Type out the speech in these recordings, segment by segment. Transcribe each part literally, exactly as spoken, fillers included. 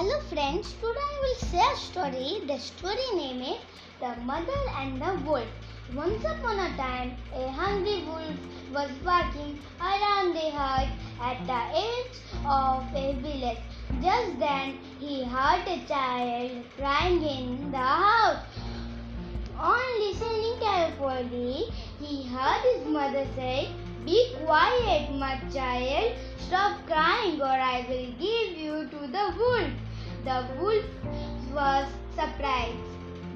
Hello friends, today I will share a story. The story name is The Mother and the Wolf. Once upon a time, a hungry wolf was walking around the hut at the edge of a village. Just then, he heard a child crying in the house. On listening carefully, he heard his mother say, "Be quiet, my child. Stop crying or I will give you to the wolf." The wolf was surprised,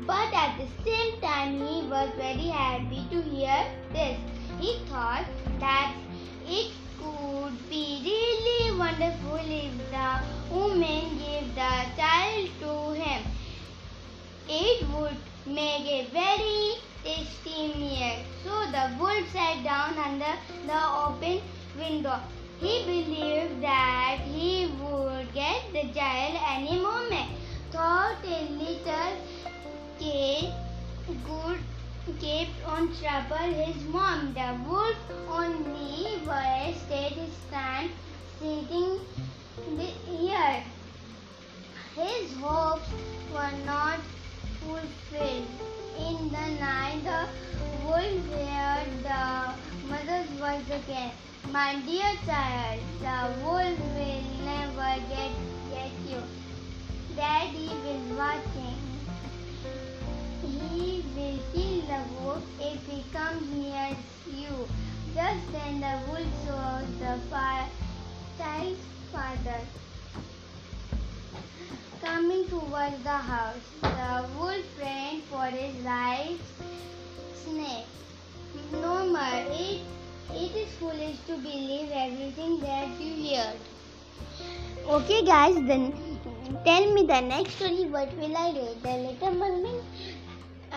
but at the same time he was very happy to hear this. He thought that it could be really wonderful if the woman gave the child to him. It would make a very tasty meal. So the wolf sat down under the open window. He believed that he would get the child any moment. Thought a little kid could keep on trouble his mom. The wolf only wasted his time sitting here. His hopes were not fulfilled. In the night, the wolf heard the mother's voice again. "My dear child, the wolf will never get, get you. Daddy will watching. He will kill the wolf if he comes near you." Just then the wolf saw the far, child's father coming towards the house. The wolf ran for his life. Snake. No more. It It is foolish to believe everything that you heard. Okay guys, then tell me the next story. What will I read? The Little Mermaid,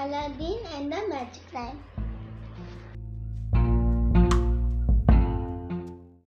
Aladdin and the Magic Lamp.